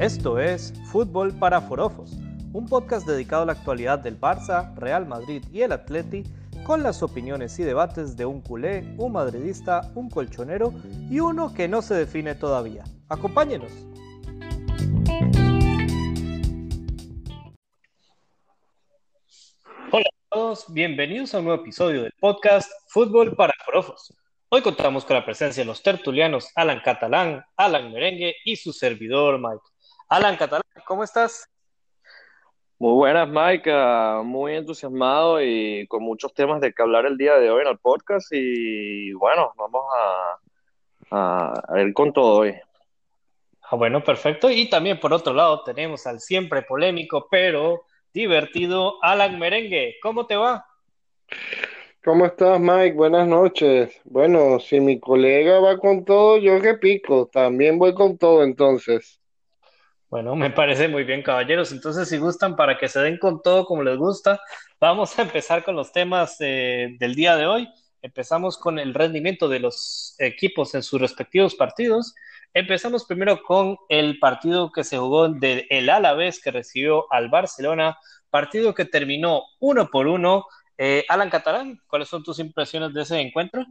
Esto es Fútbol para Forofos, un podcast dedicado a la actualidad del Barça, Real Madrid y el Atleti, con las opiniones y debates de un culé, un madridista, un colchonero y uno que no se define todavía. ¡Acompáñenos! Hola a todos, bienvenidos a un nuevo episodio del podcast Fútbol para Forofos. Hoy contamos con la presencia de los tertulianos Alan Catalán, Alan Merengue y su servidor Mike. Alan Catalán, ¿cómo estás? Muy buenas, Mike, muy entusiasmado y con muchos temas de que hablar el día de hoy en el podcast y bueno, vamos a ir con todo hoy. Bueno, perfecto. Y también por otro lado tenemos al siempre polémico pero divertido Alan Merengue. ¿Cómo te va? ¿Cómo estás, Mike? Buenas noches. Bueno, si mi colega va con todo, yo que pico, también voy con todo entonces. Bueno, me parece muy bien, caballeros. Entonces, si gustan, para que se den con todo como les gusta, vamos a empezar con los temas del día de hoy. Empezamos con el rendimiento de los equipos en sus respectivos partidos. Empezamos primero con el partido que se jugó de el Alavés, que recibió al Barcelona, partido que terminó 1-1. Alan Catalán, ¿cuáles son tus impresiones de ese encuentro?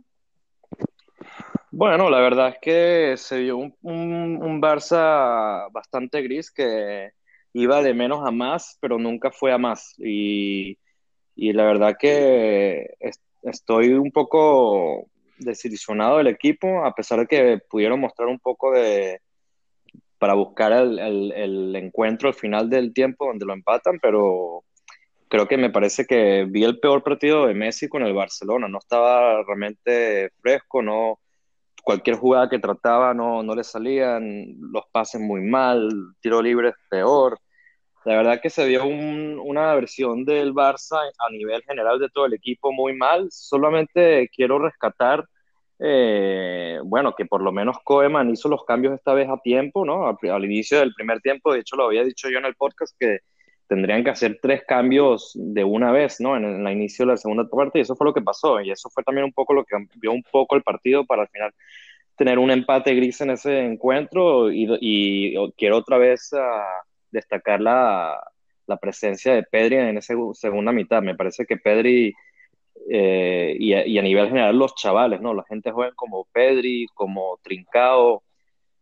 Bueno, la verdad es que se vio un Barça bastante gris que iba de menos a más, pero nunca fue a más. Y la verdad que estoy un poco desilusionado del equipo, a pesar de que pudieron mostrar un poco para buscar el encuentro al final del tiempo donde lo empatan, pero creo que me parece que vi el peor partido de Messi con el Barcelona. No estaba realmente fresco, no. Cualquier jugada que trataba no le salían, los pases muy mal, tiro libre peor. La verdad que se vio una versión del Barça a nivel general de todo el equipo muy mal. Solamente quiero rescatar, que por lo menos Koeman hizo los cambios esta vez a tiempo, ¿no? Al inicio del primer tiempo, de hecho lo había dicho yo en el podcast, que tendrían que hacer 3 cambios de una vez, ¿no? En el inicio de la segunda parte, y eso fue lo que pasó, y eso fue también un poco lo que cambió un poco el partido para al final tener un empate gris en ese encuentro, y quiero otra vez destacar la presencia de Pedri en esa segunda mitad. Me parece que Pedri, y a nivel general los chavales, ¿no? La gente joven como Pedri, como Trincao,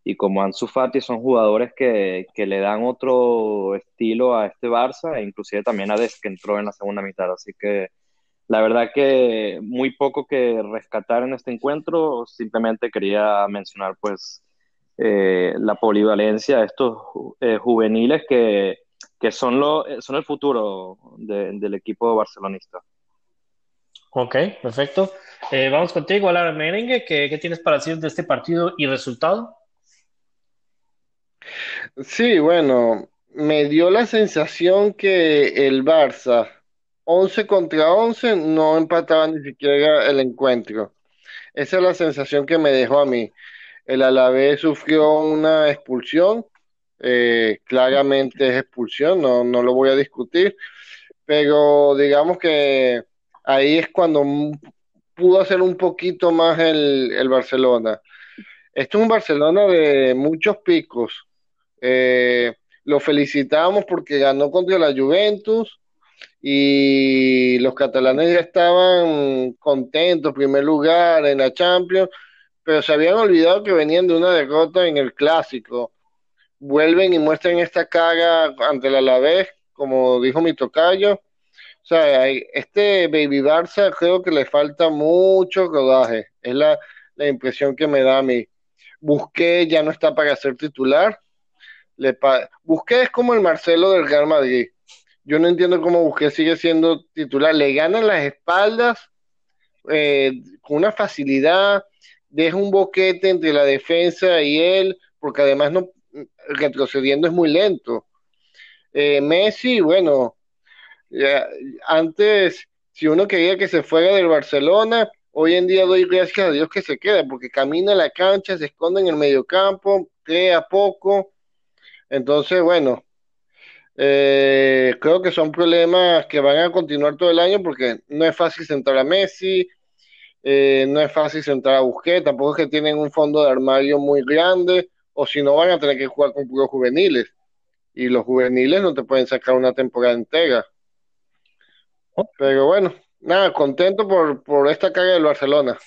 y como Ansu Fati son jugadores que le dan otro estilo a este Barça, e inclusive también a Dest, que entró en la segunda mitad. Así que la verdad que muy poco que rescatar en este encuentro. Simplemente quería mencionar pues la polivalencia de estos juveniles que son el futuro del equipo barcelonista. Ok, perfecto. Vamos contigo, Alan Merengue. ¿Qué tienes para decir de este partido y resultado? Sí, bueno, me dio la sensación que el Barça 11 contra 11 no empataba ni siquiera el encuentro. Esa es la sensación que me dejó a mí. El Alavés sufrió una expulsión, claramente es expulsión, no lo voy a discutir, pero digamos que ahí es cuando pudo hacer un poquito más el Barcelona. Esto es un Barcelona de muchos picos. Lo felicitamos porque ganó contra la Juventus y los catalanes ya estaban contentos, primer lugar en la Champions, pero se habían olvidado que venían de una derrota en el Clásico. Vuelven y muestran esta cara ante el Alavés, como dijo mi tocayo. O sea, este Baby Barça creo que le falta mucho rodaje, es la impresión que me da a mí. Busquets ya no está para ser titular. Busquets es como el Marcelo del Real Madrid. Yo no entiendo cómo Busquets sigue siendo titular. Le ganan las espaldas con una facilidad, deja un boquete entre la defensa y él, porque además no retrocediendo es muy lento. Messi, bueno, antes si uno quería que se fuera del Barcelona, hoy en día doy gracias a Dios que se queda, porque camina la cancha, se esconde en el mediocampo, crea poco. Entonces, bueno, creo que son problemas que van a continuar todo el año porque no es fácil sentar a Messi, no es fácil sentar a Busquets, tampoco es que tienen un fondo de armario muy grande, o si no van a tener que jugar con puros juveniles. y los juveniles no te pueden sacar una temporada entera. Pero bueno, nada, contento por esta carga del Barcelona.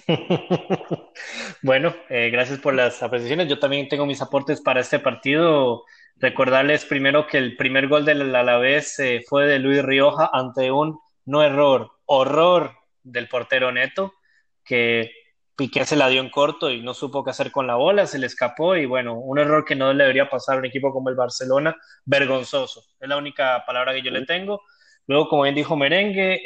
Bueno, gracias por las apreciaciones. Yo también tengo mis aportes para este partido. Recordarles primero que el primer gol del Alavés fue de Luis Rioja ante un no error, horror del portero Neto, que Piqué se la dio en corto y no supo qué hacer con la bola, se le escapó, y bueno, un error que no le debería pasar a un equipo como el Barcelona, vergonzoso, es la única palabra que yo le tengo. Luego, como bien dijo Merengue,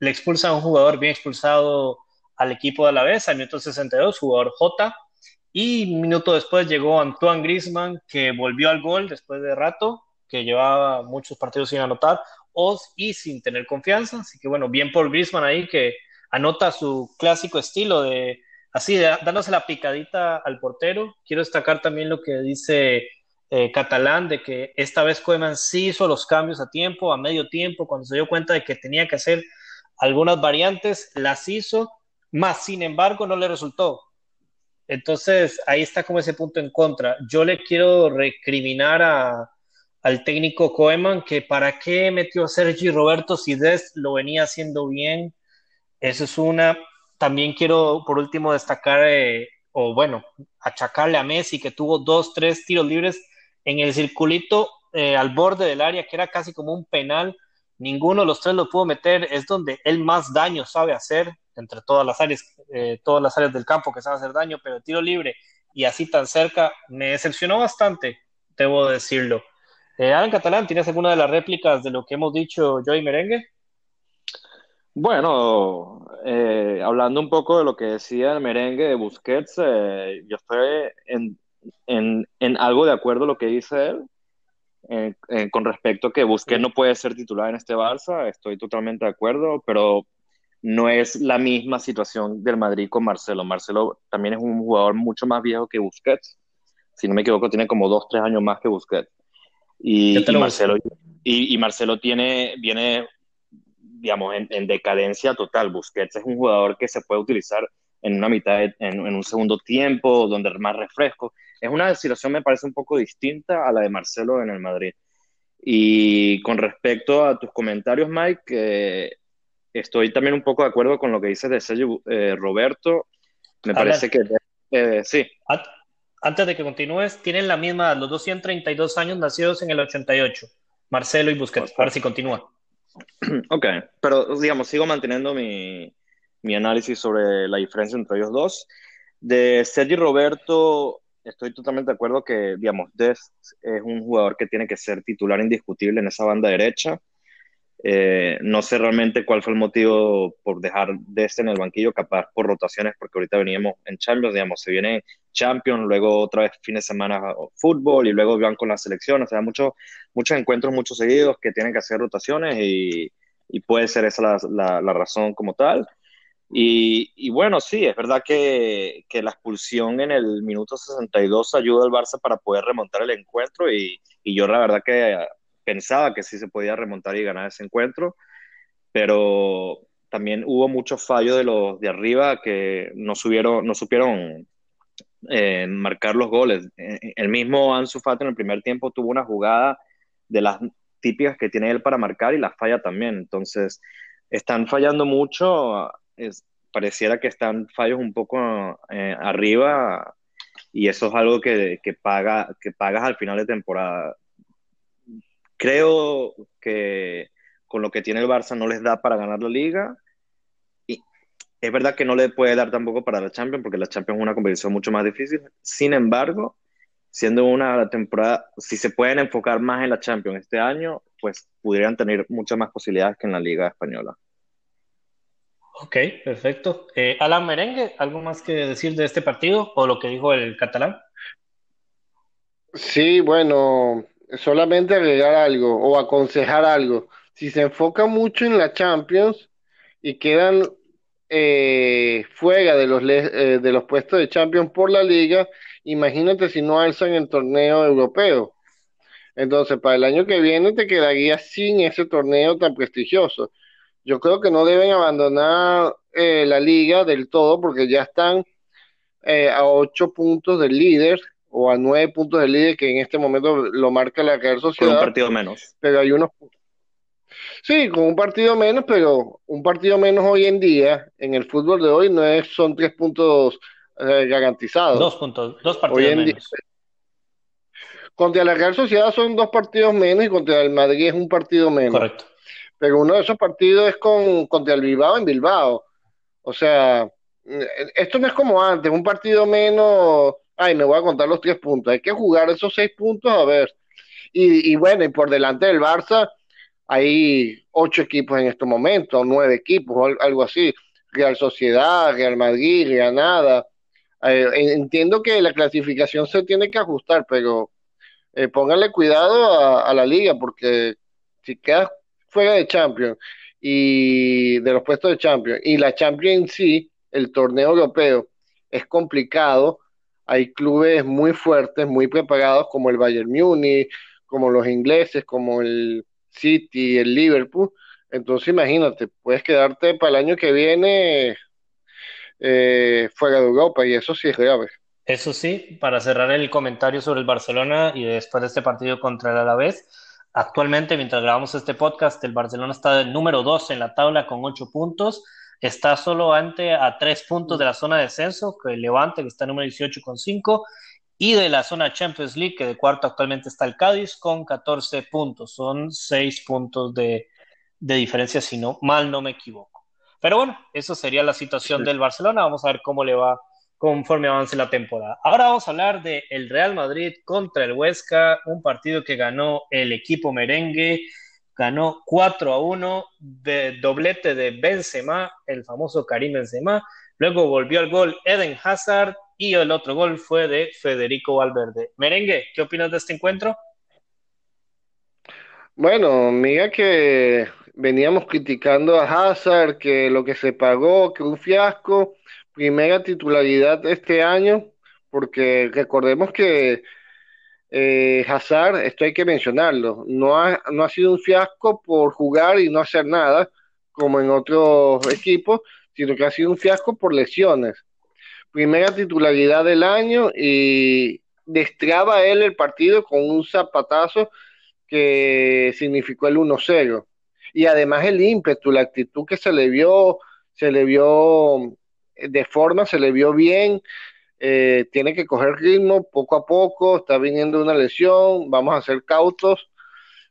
le expulsa a un jugador bien expulsado al equipo de Alavés, al minuto 62, jugador J, y un minuto después llegó Antoine Griezmann, que volvió al gol después de rato, que llevaba muchos partidos sin anotar y sin tener confianza, así que bueno, bien por Griezmann ahí, que anota su clásico estilo de así, dándose la picadita al portero. Quiero destacar también lo que dice Catalán, de que esta vez Koeman sí hizo los cambios a tiempo, a medio tiempo, cuando se dio cuenta de que tenía que hacer algunas variantes, las hizo, más sin embargo no le resultó. Entonces ahí está como ese punto en contra. Yo le quiero recriminar al técnico Koeman, que para qué metió a Sergi Roberto si Dest lo venía haciendo bien. Eso es una. También quiero, por último, destacar, achacarle a Messi, que tuvo 2-3 tiros libres en el circulito al borde del área, que era casi como un penal. Ninguno de los tres lo pudo meter. Es donde él más daño sabe hacer, entre todas las áreas del campo que sabe hacer daño, pero el tiro libre y así tan cerca me decepcionó bastante, debo decirlo. Alan Catalán, ¿tienes alguna de las réplicas de lo que hemos dicho yo y Merengue? Bueno, hablando un poco de lo que decía el Merengue de Busquets, yo estoy en algo de acuerdo a lo que dice él con respecto a que Busquets no puede ser titular en este Barça, estoy totalmente de acuerdo, pero no es la misma situación del Madrid con Marcelo. Marcelo también es un jugador mucho más viejo que Busquets, si no me equivoco tiene como 2-3 años más que Busquets, y Marcelo viene digamos, en decadencia total. Busquets es un jugador que se puede utilizar en una mitad, en un segundo tiempo, donde más refresco. Es una situación, me parece, un poco distinta a la de Marcelo en el Madrid. Y con respecto a tus comentarios, Mike, estoy también un poco de acuerdo con lo que dices de Sergi Roberto. Me parece que... sí. Antes de que continúes, tienen la misma, los 232 años, nacidos en el 88. Marcelo y Busquets. Ahora sí, continúa. Ok, pero digamos, sigo manteniendo mi análisis sobre la diferencia entre ellos dos. De Sergi Roberto, estoy totalmente de acuerdo que, digamos, Dest es un jugador que tiene que ser titular indiscutible en esa banda derecha. No sé realmente cuál fue el motivo por dejar Dest en el banquillo, capaz por rotaciones, porque ahorita veníamos en Champions, digamos, se viene Champions, luego otra vez fin de semana fútbol y luego van con la selección, o sea, muchos encuentros, muchos seguidos que tienen que hacer rotaciones y puede ser esa la razón como tal. Y bueno, sí, es verdad que la expulsión en el minuto 62 ayuda al Barça para poder remontar el encuentro y yo la verdad que pensaba que sí se podía remontar y ganar ese encuentro, pero también hubo muchos fallos de los de arriba que no supieron marcar los goles. El mismo Ansu Fati en el primer tiempo tuvo una jugada de las típicas que tiene él para marcar y las falla también. Entonces, están fallando mucho, pareciera que están fallos un poco arriba y eso es algo que pagas al final de temporada. Creo que con lo que tiene el Barça no les da para ganar la Liga. Y es verdad que no le puede dar tampoco para la Champions, porque la Champions es una competición mucho más difícil. Sin embargo, siendo una temporada, si se pueden enfocar más en la Champions este año, pues pudieran tener muchas más posibilidades que en la Liga Española. Ok, perfecto. Alan Merengue, ¿algo más que decir de este partido o lo que dijo el catalán? Sí, bueno... solamente agregar algo o aconsejar algo. Si se enfoca mucho en la Champions y quedan fuera de los puestos de Champions por la Liga, imagínate si no alzan el torneo europeo. Entonces, para el año que viene te quedarías sin ese torneo tan prestigioso. Yo creo que no deben abandonar la Liga del todo porque ya están a 8 puntos del líder o a 9 puntos del líder, que en este momento lo marca la Real Sociedad. Con un partido menos. Pero hay unos... Sí, con un partido menos, pero un partido menos hoy en día, en el fútbol de hoy, no es, son 3 puntos garantizados. 2 partidos menos. Día, contra la Real Sociedad son 2 partidos menos y contra el Madrid es 1 partido menos. Correcto. Pero uno de esos partidos es contra el Bilbao en Bilbao. O sea, esto no es como antes, un partido menos... Ay, me voy a contar los 3 puntos. Hay que jugar esos 6 puntos, a ver. Y bueno, y por delante del Barça hay 8 equipos en estos momentos, 9 equipos, algo así. Real Sociedad, Real Madrid, Granada. Entiendo que la clasificación se tiene que ajustar, pero pónganle cuidado a la liga, porque si quedas fuera de Champions y de los puestos de Champions, y la Champions en sí, el torneo europeo, es complicado. Hay clubes muy fuertes, muy preparados, como el Bayern Múnich, como los ingleses, como el City, el Liverpool. Entonces imagínate, puedes quedarte para el año que viene fuera de Europa, y eso sí es grave. Eso sí, para cerrar el comentario sobre el Barcelona y después de este partido contra el Alavés, actualmente, mientras grabamos este podcast, el Barcelona está del número 2 en la tabla con 8 puntos, está solo a 3 puntos de la zona de descenso, que el Levante, que está en número 18 con 5, y de la zona Champions League, que de cuarto actualmente está el Cádiz con 14 puntos, son 6 puntos de diferencia, si no mal no me equivoco. Pero bueno, eso sería la situación del Barcelona, vamos a ver cómo le va conforme avance la temporada. Ahora vamos a hablar de el Real Madrid contra el Huesca, un partido que ganó el equipo merengue. Ganó 4-1, de doblete de Benzema, el famoso Karim Benzema. Luego volvió al gol Eden Hazard y el otro gol fue de Federico Valverde. Merengue, ¿qué opinas de este encuentro? Bueno, mira que veníamos criticando a Hazard, que lo que se pagó, que un fiasco. Primera titularidad este año, porque recordemos que Hazard, esto hay que mencionarlo, no ha sido un fiasco por jugar y no hacer nada como en otros equipos, sino que ha sido un fiasco por lesiones. Primera titularidad del año y destraba él el partido con un zapatazo que significó el 1-0, y además el ímpetu, la actitud que se le vio de forma, se le vio bien. Tiene que coger ritmo poco a poco, está viniendo una lesión, vamos a ser cautos.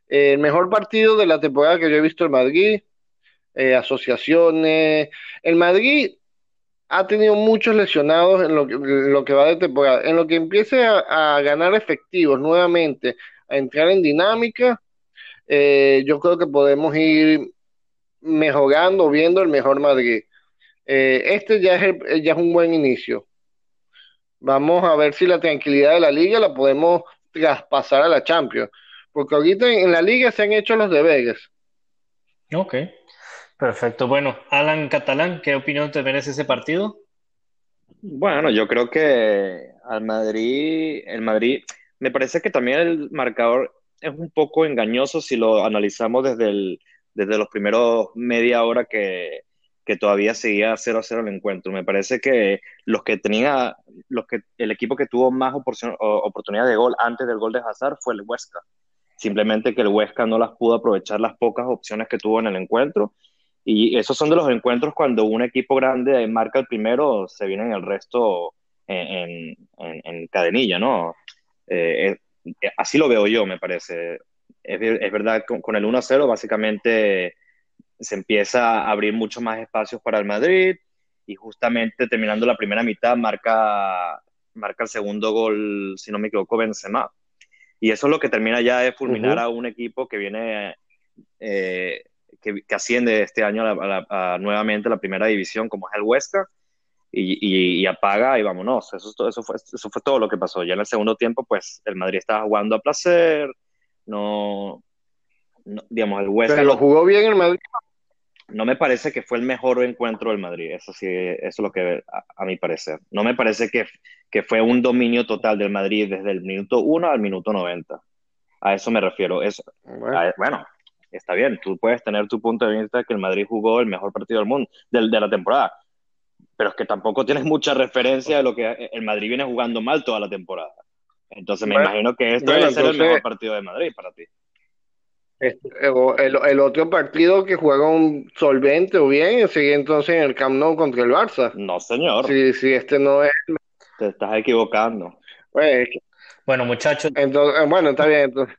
El mejor partido de la temporada que yo he visto en Madrid, asociaciones. El Madrid ha tenido muchos lesionados en lo que va de temporada. En lo que empiece a ganar efectivos nuevamente, a entrar en dinámica, yo creo que podemos ir mejorando, viendo el mejor Madrid. Este ya es un buen inicio. Vamos a ver si la tranquilidad de la Liga la podemos traspasar a la Champions, porque ahorita en la Liga se han hecho los deberes. Ok, perfecto. Bueno, Alan Catalán, ¿qué opinión te merece ese partido? Bueno, yo creo que el Madrid, me parece que también el marcador es un poco engañoso si lo analizamos desde los primeros media hora que todavía seguía 0-0 el encuentro. Me parece que el equipo que tuvo más oportunidades de gol antes del gol de Hazard fue el Huesca. Simplemente que el Huesca no las pudo aprovechar, las pocas opciones que tuvo en el encuentro. Y esos son de los encuentros cuando un equipo grande marca el primero, se vienen el resto en cadenilla, ¿no? Así lo veo yo, me parece. Es verdad, con el 1-0 básicamente se empieza a abrir mucho más espacios para el Madrid, y justamente terminando la primera mitad marca el segundo gol, si no me equivoco, Benzema. Y eso es lo que termina ya de fulminar a un equipo que viene, que asciende este año nuevamente a la primera división, como es el Huesca, y apaga y vámonos. Eso fue todo lo que pasó. Ya en el segundo tiempo, pues, el Madrid estaba jugando a placer, no digamos, el Huesca... Pero lo jugó bien el Madrid. No me parece que fue el mejor encuentro del Madrid, eso sí, eso es lo que a mi parecer. No me parece que fue un dominio total del Madrid desde el minuto 1 al minuto 90. A eso me refiero. Bueno, está bien, tú puedes tener tu punto de vista que el Madrid jugó el mejor partido del mundo, de la temporada, pero es que tampoco tienes mucha referencia de lo que el Madrid viene jugando mal toda la temporada. Entonces me imagino que esto debe ser el mejor partido de Madrid para ti. El otro partido que juega un solvente o bien sigue entonces en el Camp Nou contra el Barça. No, señor. Si este no es... Te estás equivocando. Pues, bueno, muchachos. Entonces, bueno, está bien. Entonces.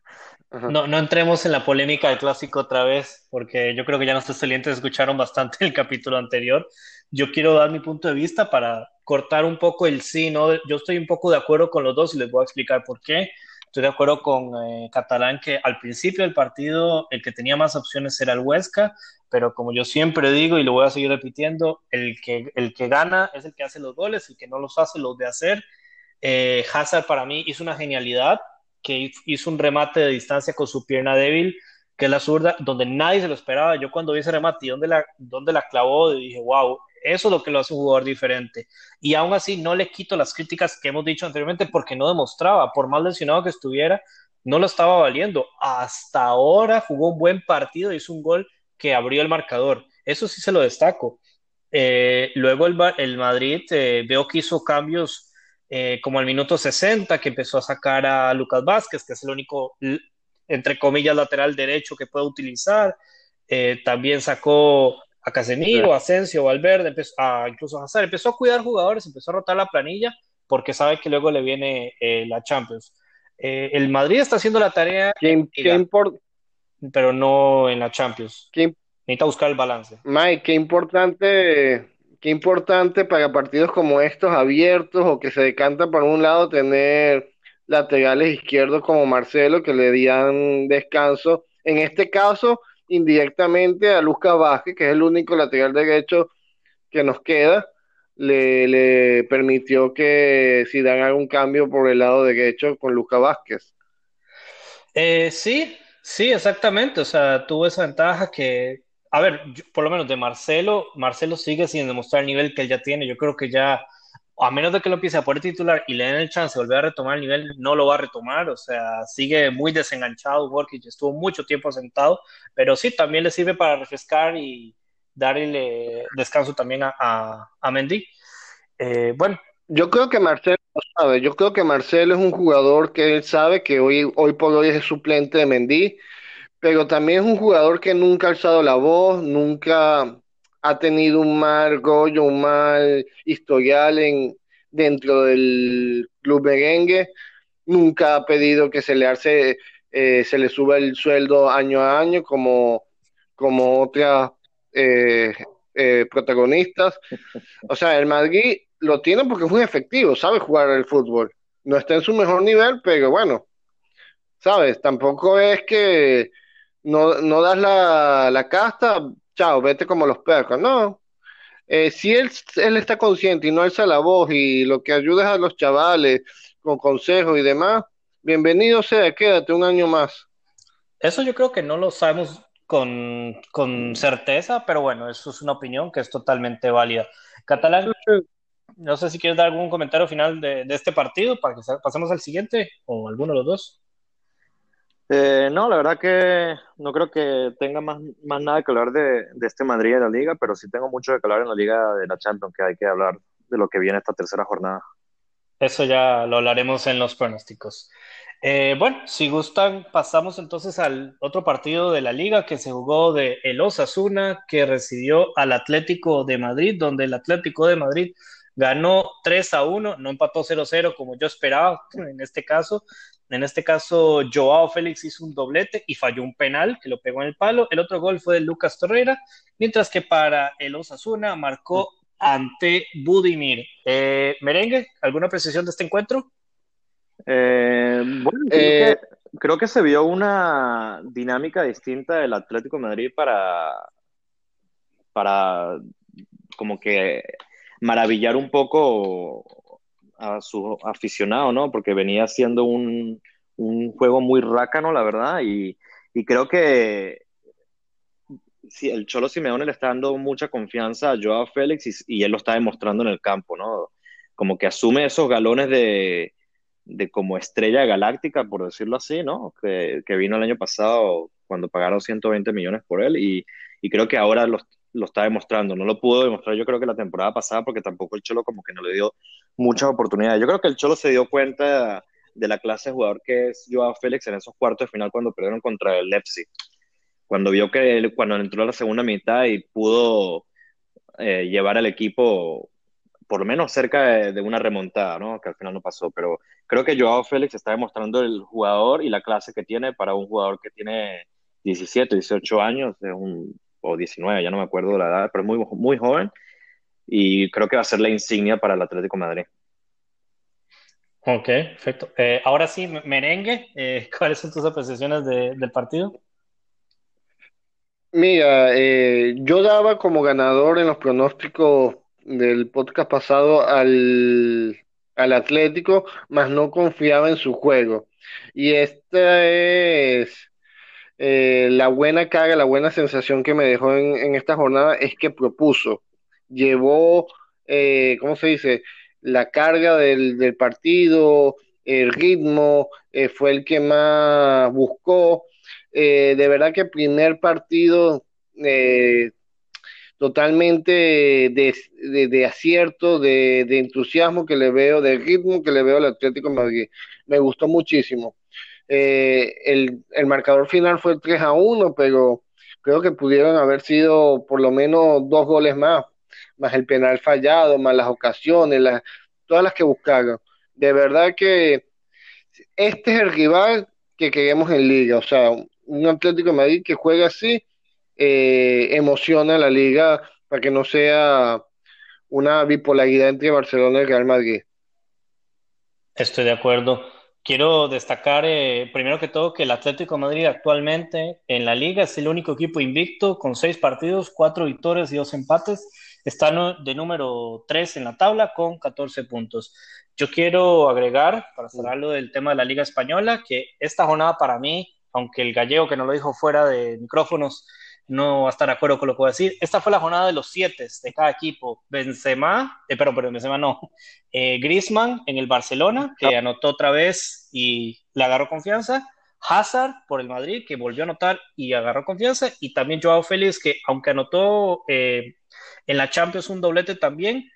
No entremos en la polémica del clásico otra vez, porque yo creo que ya nuestros clientes escucharon bastante el capítulo anterior. Yo quiero dar mi punto de vista para cortar un poco el sí, ¿no? Yo estoy un poco de acuerdo con los dos y les voy a explicar por qué. Estoy de acuerdo con Catalán, que al principio del partido el que tenía más opciones era el Huesca, pero como yo siempre digo y lo voy a seguir repitiendo, el que gana es el que hace los goles, el que no los hace los de hacer. Hazard para mí hizo una genialidad, que hizo un remate de distancia con su pierna débil, que es la zurda, donde nadie se lo esperaba. Yo cuando vi ese remate y donde la clavó, dije, wow, eso es lo que lo hace un jugador diferente. Y aún así no le quito las críticas que hemos dicho anteriormente, porque no demostraba, por más lesionado que estuviera, no lo estaba valiendo. Hasta ahora jugó un buen partido, hizo un gol que abrió el marcador. Eso sí se lo destaco. Luego el Madrid, veo que hizo cambios como al minuto 60, que empezó a sacar a Lucas Vázquez, que es el único, entre comillas, lateral derecho que puede utilizar. También sacó a Casemiro, a Asensio, Valverde, incluso a Hazard. Empezó a cuidar jugadores, empezó a rotar la planilla, porque sabe que luego le viene la Champions. El Madrid está haciendo la tarea, pero no en la Champions. Necesita buscar el balance. Mike, qué importante para partidos como estos abiertos o que se decantan por un lado tener laterales izquierdos como Marcelo, que le dan descanso, en este caso indirectamente a Lucas Vázquez, que es el único lateral derecho que nos queda, le permitió que si dan algún cambio por el lado derecho con Lucas Vázquez. Sí, exactamente, o sea, tuvo esa ventaja que... A ver, yo, por lo menos de Marcelo sigue sin demostrar el nivel que él ya tiene. Yo creo que ya, a menos de que lo empiece a poder titular y le den el chance de volver a retomar el nivel, no lo va a retomar. O sea, sigue muy desenganchado, porque estuvo mucho tiempo sentado, pero sí, también le sirve para refrescar y darle descanso también a Mendy. Bueno. Yo creo que Marcelo lo sabe. Yo creo que Marcelo es un jugador que él sabe que hoy por hoy es el suplente de Mendy, pero también es un jugador que nunca ha alzado la voz, nunca ha tenido un mal rollo, un mal historial dentro del club merengue, nunca ha pedido que se le suba el sueldo año a año como otras protagonistas. O sea, el Madrid lo tiene porque es muy efectivo, sabe jugar al fútbol, no está en su mejor nivel, pero bueno, sabes, tampoco es que no das la casta, chao, vete como los perros, no. Si él está consciente y no alza la voz y lo que ayudas a los chavales con consejos y demás, bienvenido sea, quédate un año más. Eso yo creo que no lo sabemos con certeza, pero bueno, eso es una opinión que es totalmente válida. Catalán, no sé si quieres dar algún comentario final de este partido para que pasemos al siguiente, o alguno de los dos. No, la verdad que no creo que tenga más nada que hablar de este Madrid en la Liga, pero sí tengo mucho que hablar en la Liga de la Champions, que hay que hablar de lo que viene esta tercera jornada. Eso ya lo hablaremos en los pronósticos. Bueno, si gustan, pasamos entonces al otro partido de la Liga que se jugó de el Osasuna, que recibió al Atlético de Madrid, donde el Atlético de Madrid ganó 3-1, no empató 0-0 como yo esperaba en este caso. En este caso, Joao Félix hizo un doblete y falló un penal que lo pegó en el palo. El otro gol fue de Lucas Torreira, mientras que para el Osasuna marcó ante Budimir. Merengue, ¿alguna precisión de este encuentro? Bueno, creo que se vio una dinámica distinta del Atlético de Madrid para como que maravillar un poco a sus aficionados, ¿no? Porque venía siendo un juego muy rácano, la verdad, y creo que sí, el Cholo Simeone le está dando mucha confianza a Joao Félix y él lo está demostrando en el campo, ¿no? Como que asume esos galones de como estrella galáctica, por decirlo así, ¿no? Que vino el año pasado cuando pagaron 120 millones por él y creo que ahora lo está demostrando. No lo pudo demostrar yo creo que la temporada pasada porque tampoco el Cholo como que no le dio muchas oportunidades. Yo creo que el Cholo se dio cuenta de la clase de jugador que es Joao Félix en esos cuartos de final cuando perdieron contra el Leipzig. Cuando vio que él, cuando entró a la segunda mitad y pudo llevar al equipo por lo menos cerca de una remontada, ¿no? Que al final no pasó, pero creo que Joao Félix está demostrando el jugador y la clase que tiene para un jugador que tiene 17, 18 años, o 19, ya no me acuerdo la edad, pero muy, muy joven, y creo que va a ser la insignia para el Atlético de Madrid. Ok, perfecto. Ahora sí, Merengue, ¿cuáles son tus apreciaciones del partido? Mira, yo daba como ganador en los pronósticos del podcast pasado al Atlético, mas no confiaba en su juego. Y esta es la buena carga, la buena sensación que me dejó en esta jornada es que propuso, llevó, ¿cómo se dice?, la carga del partido, el ritmo, fue el que más buscó. De verdad que primer partido totalmente de acierto, de entusiasmo que le veo, de ritmo que le veo al Atlético de Madrid. Me gustó muchísimo. El marcador final fue 3-1, pero creo que pudieron haber sido por lo menos 2 goles más el penal fallado, más las ocasiones, todas las que buscaron. De verdad que este es el rival que queremos en Liga, o sea, un Atlético de Madrid que juega así emociona a la Liga para que no sea una bipolaridad entre Barcelona y Real Madrid. Estoy de acuerdo. Quiero destacar, primero que todo, que el Atlético de Madrid actualmente en la Liga es el único equipo invicto con 6 partidos, 4 victorias y 2 empates. Está de número 3 en la tabla con 14 puntos. Yo quiero agregar, para cerrarlo del tema de la Liga Española, que esta jornada para mí, aunque el gallego que no lo dijo fuera de micrófonos no va a estar de acuerdo con lo que voy a decir, esta fue la jornada de los 7 de cada equipo. Griezmann en el Barcelona, que anotó otra vez y le agarró confianza. Hazard por el Madrid, que volvió a anotar y agarró confianza. Y también Joao Félix, que aunque anotó... en la Champions un doblete también,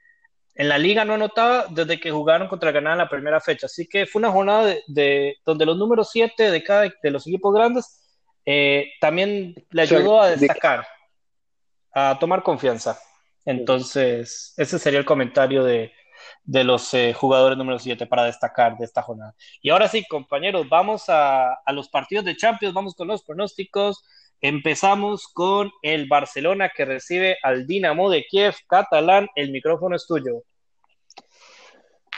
en la Liga no anotaba desde que jugaron contra el Granada en la primera fecha, así que fue una jornada donde los números 7 de los equipos grandes también le ayudó a destacar, a tomar confianza. Entonces ese sería el comentario de los jugadores número 7 para destacar de esta jornada. Y ahora sí, compañeros, vamos a los partidos de Champions, vamos con los pronósticos. Empezamos con el Barcelona que recibe al Dinamo de Kiev. Catalán, el micrófono es tuyo.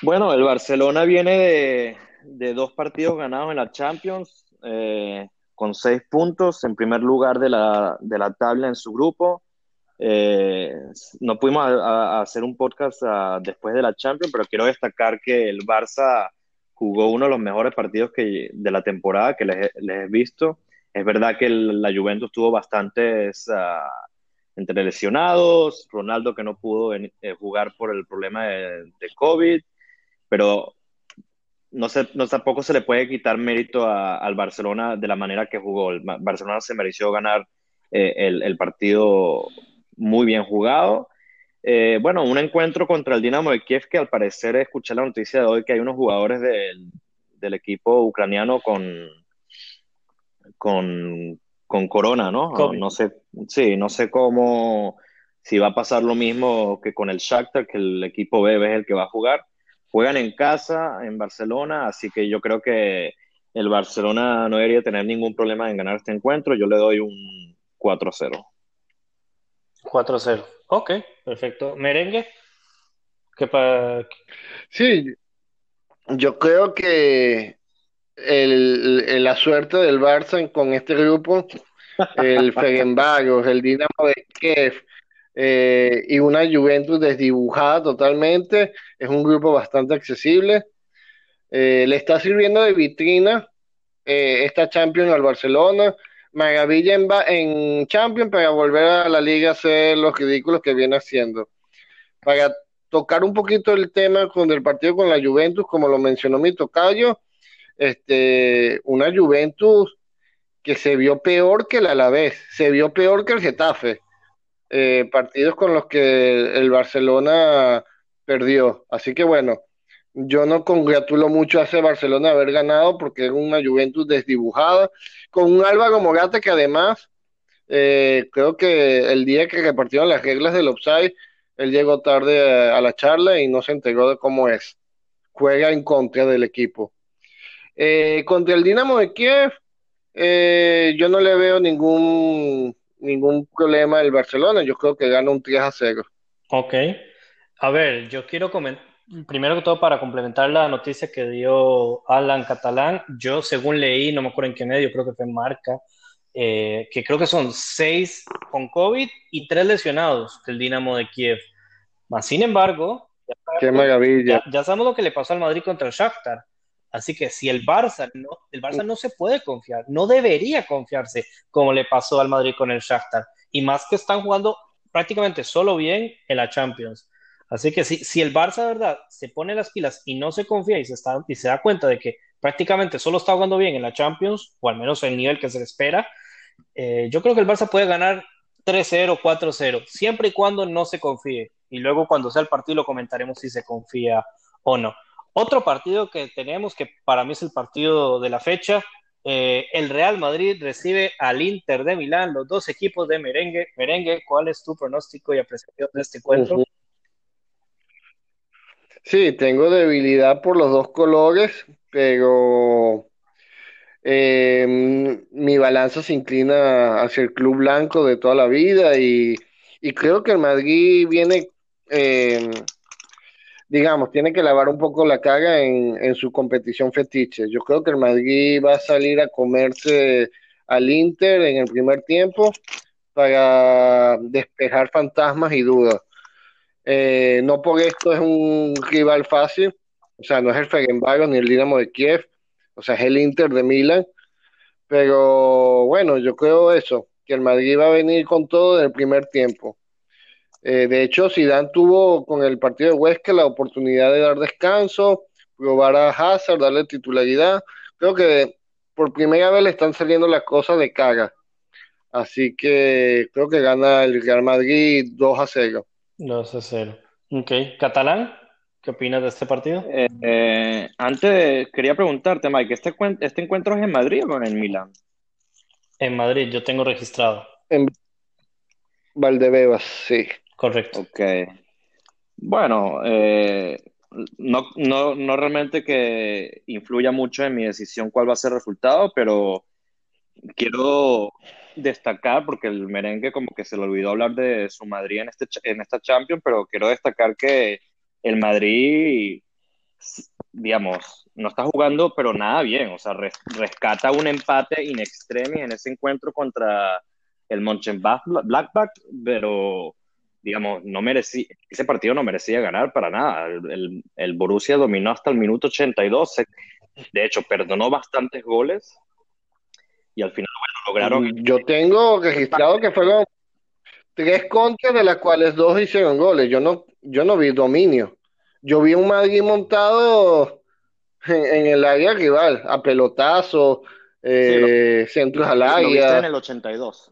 Bueno, el Barcelona viene de 2 partidos ganados en la Champions, con 6 puntos, en primer lugar de la tabla en su grupo. No pudimos hacer un podcast después de la Champions, pero quiero destacar que el Barça jugó uno de los mejores partidos de la temporada que les he visto. Es verdad que la Juventus tuvo bastantes entre lesionados, Ronaldo que no pudo jugar por el problema de COVID, pero no tampoco se le puede quitar mérito al Barcelona de la manera que jugó. El Barcelona se mereció ganar el partido muy bien jugado. Bueno, un encuentro contra el Dinamo de Kiev que al parecer escuché la noticia de hoy que hay unos jugadores del equipo ucraniano con corona, ¿no? COVID. No sé cómo, si va a pasar lo mismo que con el Shakhtar, que el equipo B es el que va a jugar. Juegan en casa, en Barcelona, así que yo creo que el Barcelona no debería tener ningún problema en ganar este encuentro. Yo le doy un 4-0. 4-0. Ok, perfecto. ¿Merengue? Sí, yo creo que la suerte del Barça con este grupo, el Ferencváros, el Dinamo de Kiev y una Juventus desdibujada totalmente, es un grupo bastante accesible, le está sirviendo de vitrina esta Champions al Barcelona. Maravilla en Champions para volver a la Liga a hacer los ridículos que viene haciendo. Para tocar un poquito el tema con el partido con la Juventus, como lo mencionó mi tocayo, una Juventus que se vio peor que el Alavés, se vio peor que el Getafe, partidos con los que el Barcelona perdió, así que bueno, Yo no congratulo mucho a ese Barcelona haber ganado porque era una Juventus desdibujada, con un Álvaro Morata que además creo que el día que repartieron las reglas del offside, él llegó tarde a la charla y no se enteró de cómo es. Juega en contra del equipo. Contra el Dinamo de Kiev, yo no le veo ningún problema al Barcelona. Yo creo que gana un 3-0. Ok. A ver, yo quiero comentar. Primero que todo, para complementar la noticia que dio Alan Catalán, yo según leí, no me acuerdo en qué medio, creo que fue en Marca, que creo que son 6 con COVID y 3 lesionados del Dinamo de Kiev. Mas, sin embargo, qué maravilla. Ya sabemos lo que le pasó al Madrid contra el Shakhtar. Así que si el Barça no se puede confiar, no debería confiarse como le pasó al Madrid con el Shakhtar. Y más que están jugando prácticamente solo bien en la Champions. Así que si el Barça de verdad se pone las pilas y no se confía y se da cuenta de que prácticamente solo está jugando bien en la Champions, o al menos el nivel que se le espera, yo creo que el Barça puede ganar 3-0, 4-0, siempre y cuando no se confíe. Y luego cuando sea el partido lo comentaremos si se confía o no. Otro partido que tenemos, que para mí es el partido de la fecha, el Real Madrid recibe al Inter de Milán, los dos equipos de merengue. Merengue, ¿cuál es tu pronóstico y apreciación de este encuentro? Uh-huh. Sí, tengo debilidad por los dos colores, pero mi balanza se inclina hacia el club blanco de toda la vida y creo que el Madrid viene, digamos, tiene que lavar un poco la cara en su competición fetiche. Yo creo que el Madrid va a salir a comerse al Inter en el primer tiempo para despejar fantasmas y dudas. No por esto es un rival fácil, o sea, no es el Ferencváros ni el Dinamo de Kiev, o sea, es el Inter de Milán, pero bueno, yo creo eso, que el Madrid va a venir con todo del primer tiempo. De hecho, Zidane tuvo con el partido de Huesca la oportunidad de dar descanso, probar a Hazard, darle titularidad. Creo que por primera vez le están saliendo las cosas de cara, así que creo que gana el Real Madrid 2-0. 2-0. Ok. Catalán, ¿qué opinas de este partido? Antes quería preguntarte, Mike, ¿este encuentro es en Madrid o en el Milán? En Madrid, yo tengo registrado. En Valdebebas, sí. Correcto. Ok. Bueno, no realmente que influya mucho en mi decisión cuál va a ser el resultado, pero quiero destacar, porque el merengue como que se le olvidó hablar de su Madrid en esta Champions, pero quiero destacar que el Madrid, digamos, no está jugando pero nada bien, o sea, rescata un empate in extremis en ese encuentro contra el Mönchengladbach, pero digamos, ese partido no merecía ganar para nada. El Borussia dominó hasta el minuto 82, de hecho perdonó bastantes goles y al final, bueno, lograron... Yo tengo registrado que fueron 3 contras, de las cuales 2 hicieron goles. Yo no vi dominio. Yo vi un Madrid montado en el área rival, a pelotazos, centros al área. Lo viste en el 82.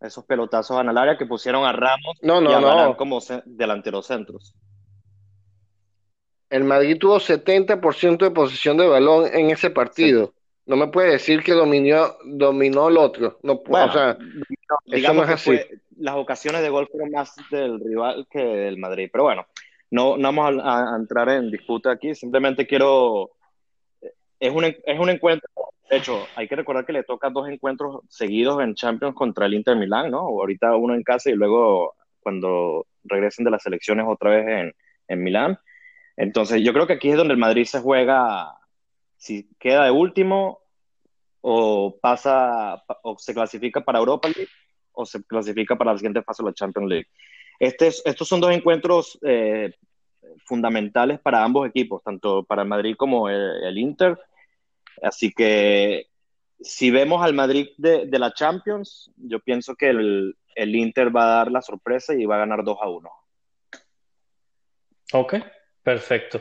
Esos pelotazos al área que pusieron a Ramos y a Barán como delanteros centros. El Madrid tuvo 70% de posesión de balón en ese partido. Sí. No me puede decir que dominó el otro. No, bueno, o sea, digamos, eso no es así. Las ocasiones de gol fueron más del rival que del Madrid. Pero bueno, no vamos a entrar en disputa aquí. Simplemente quiero... Es un encuentro... De hecho, hay que recordar que le tocan 2 encuentros seguidos en Champions contra el Inter Milán, ¿no? Ahorita uno en casa y luego cuando regresen de las selecciones otra vez en Milán. Entonces, yo creo que aquí es donde el Madrid se juega... si queda de último o pasa o se clasifica para Europa League o se clasifica para la siguiente fase de la Champions League. Estos son 2 encuentros fundamentales para ambos equipos, tanto para el Madrid como el Inter. Así que si vemos al Madrid de la Champions, yo pienso que el Inter va a dar la sorpresa y va a ganar 2-1. Ok, perfecto.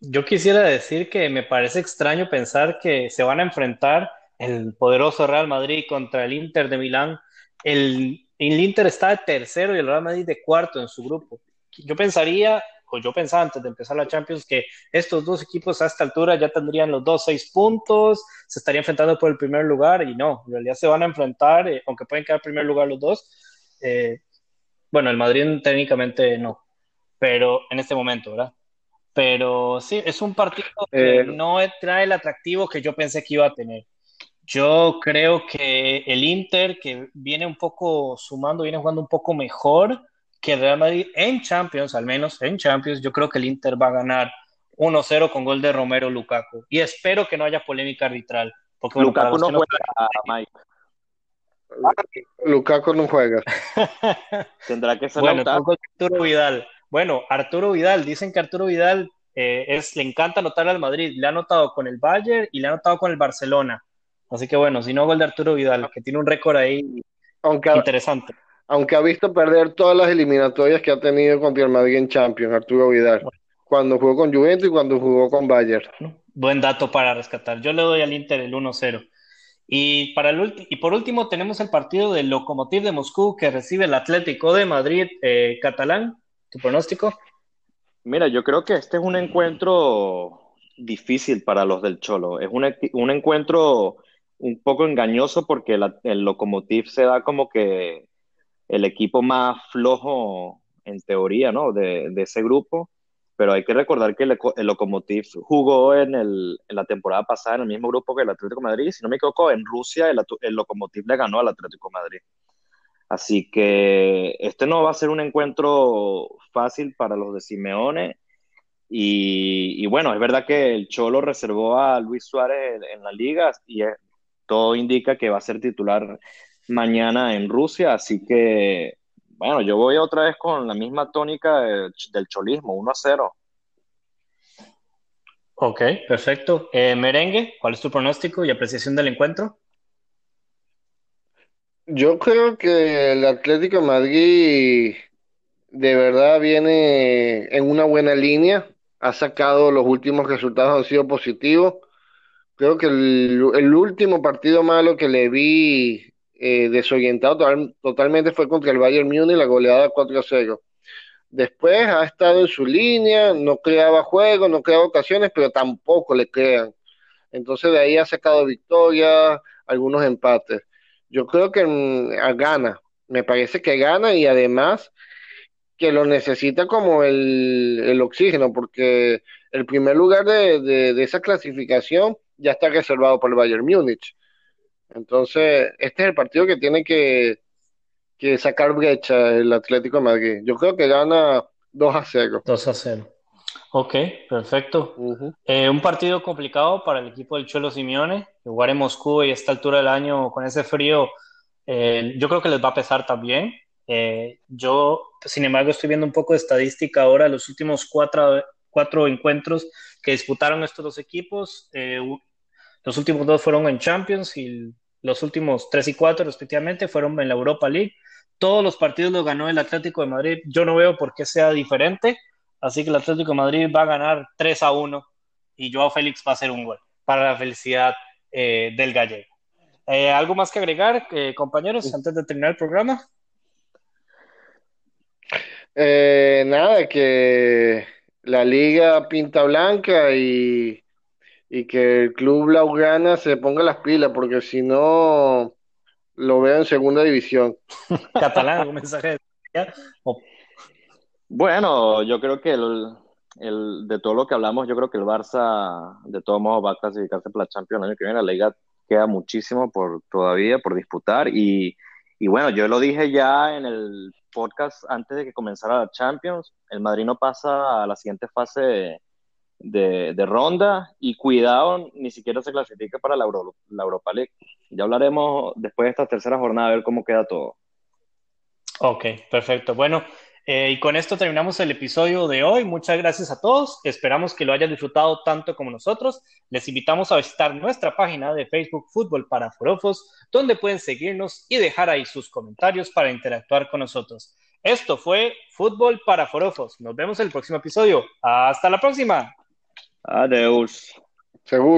Yo quisiera decir que me parece extraño pensar que se van a enfrentar el poderoso Real Madrid contra el Inter de Milán. El Inter está de tercero y el Real Madrid de cuarto en su grupo. Yo pensaría o yo pensaba antes de empezar la Champions, que estos dos equipos a esta altura ya tendrían los dos 6 puntos, se estarían enfrentando por el primer lugar, y no, en realidad se van a enfrentar, aunque pueden quedar en primer lugar los dos. Bueno, el Madrid técnicamente no, pero en este momento, ¿verdad? Pero sí, es un partido que no trae el atractivo que yo pensé que iba a tener. Yo creo que el Inter, que viene un poco sumando, viene jugando un poco mejor que el Real Madrid en Champions, al menos en Champions, yo creo que el Inter va a ganar 1-0 con gol de Romero Lukaku. Y espero que no haya polémica arbitral. Porque, bueno, Lukaku no juega, Mike. Lukaku no juega. Tendrá que ser Arturo Vidal. Bueno, Arturo Vidal, dicen que Arturo Vidal le encanta anotar al Madrid. Le ha anotado con el Bayern y le ha anotado con el Barcelona. Así que bueno, si no, gol de Arturo Vidal, que tiene un récord ahí interesante. Aunque ha visto perder todas las eliminatorias que ha tenido contra el Madrid en Champions, Arturo Vidal. Bueno. Cuando jugó con Juventus y cuando jugó con Bayern. Buen dato para rescatar. Yo le doy al Inter el 1-0. Y, por último tenemos el partido del Lokomotiv de Moscú que recibe el Atlético de Madrid. Catalán, ¿tu pronóstico? Mira, yo creo que este es un encuentro difícil para los del Cholo. Es un encuentro un poco engañoso porque el Lokomotiv se da como que el equipo más flojo en teoría, ¿no? de ese grupo, pero hay que recordar que el Lokomotiv jugó en la temporada pasada en el mismo grupo que el Atlético de Madrid. Si no me equivoco, en Rusia el Lokomotiv le ganó al Atlético de Madrid. Así que este no va a ser un encuentro fácil para los de Simeone. Y bueno, es verdad que el Cholo reservó a Luis Suárez en la liga y todo indica que va a ser titular mañana en Rusia, así que bueno, yo voy otra vez con la misma tónica del cholismo, 1-0. Ok, perfecto. Merengue, ¿cuál es tu pronóstico y apreciación del encuentro? Yo creo que el Atlético de Madrid de verdad viene en una buena línea, ha sacado los últimos resultados, han sido positivos. Creo que el último partido malo que le vi desorientado totalmente fue contra el Bayern Múnich, la goleada 4-0. Después ha estado en su línea, no creaba juego, no creaba ocasiones, pero tampoco le crean. Entonces de ahí ha sacado victorias, algunos empates. Yo creo que gana, me parece que gana, y además que lo necesita como el oxígeno, porque el primer lugar de esa clasificación ya está reservado para el Bayern Múnich. Entonces, este es el partido que tiene que sacar brecha el Atlético de Madrid. Yo creo que gana 2-0. 2-0. Ok, perfecto. Un partido complicado para el equipo del Cholo Simeone. Jugar en Moscú y a esta altura del año con ese frío, yo creo que les va a pesar también. Yo, sin embargo, estoy viendo un poco de estadística ahora. Los últimos cuatro encuentros que disputaron estos dos equipos, los últimos 2 fueron en Champions y los últimos 3 y 4 respectivamente fueron en la Europa League. Todos los partidos los ganó el Atlético de Madrid. Yo no veo por qué sea diferente. Así que el Atlético de Madrid va a ganar 3-1 y Joao Félix va a hacer un gol para la felicidad del gallego. ¿Algo más que agregar, compañeros, antes de terminar el programa? Nada, que la liga pinta blanca y que el club blaugrana se ponga las pilas, porque si no lo veo en segunda división. Catalán, ¿algún mensaje? Bueno, yo creo que de todo lo que hablamos, yo creo que el Barça de todos modos va a clasificarse para la Champions el año que viene. La Liga queda muchísimo todavía por disputar y bueno, yo lo dije ya en el podcast antes de que comenzara la Champions, el Madrid no pasa a la siguiente fase de ronda, y cuidado, ni siquiera se clasifica para la Europa League. Ya hablaremos después de esta tercera jornada a ver cómo queda todo. Ok, perfecto. Bueno, y con esto terminamos el episodio de hoy. Muchas gracias a todos. Esperamos que lo hayan disfrutado tanto como nosotros. Les invitamos a visitar nuestra página de Facebook Fútbol para Forofos, donde pueden seguirnos y dejar ahí sus comentarios para interactuar con nosotros. Esto fue Fútbol para Forofos. Nos vemos en el próximo episodio. Hasta la próxima. Adiós. Seguro.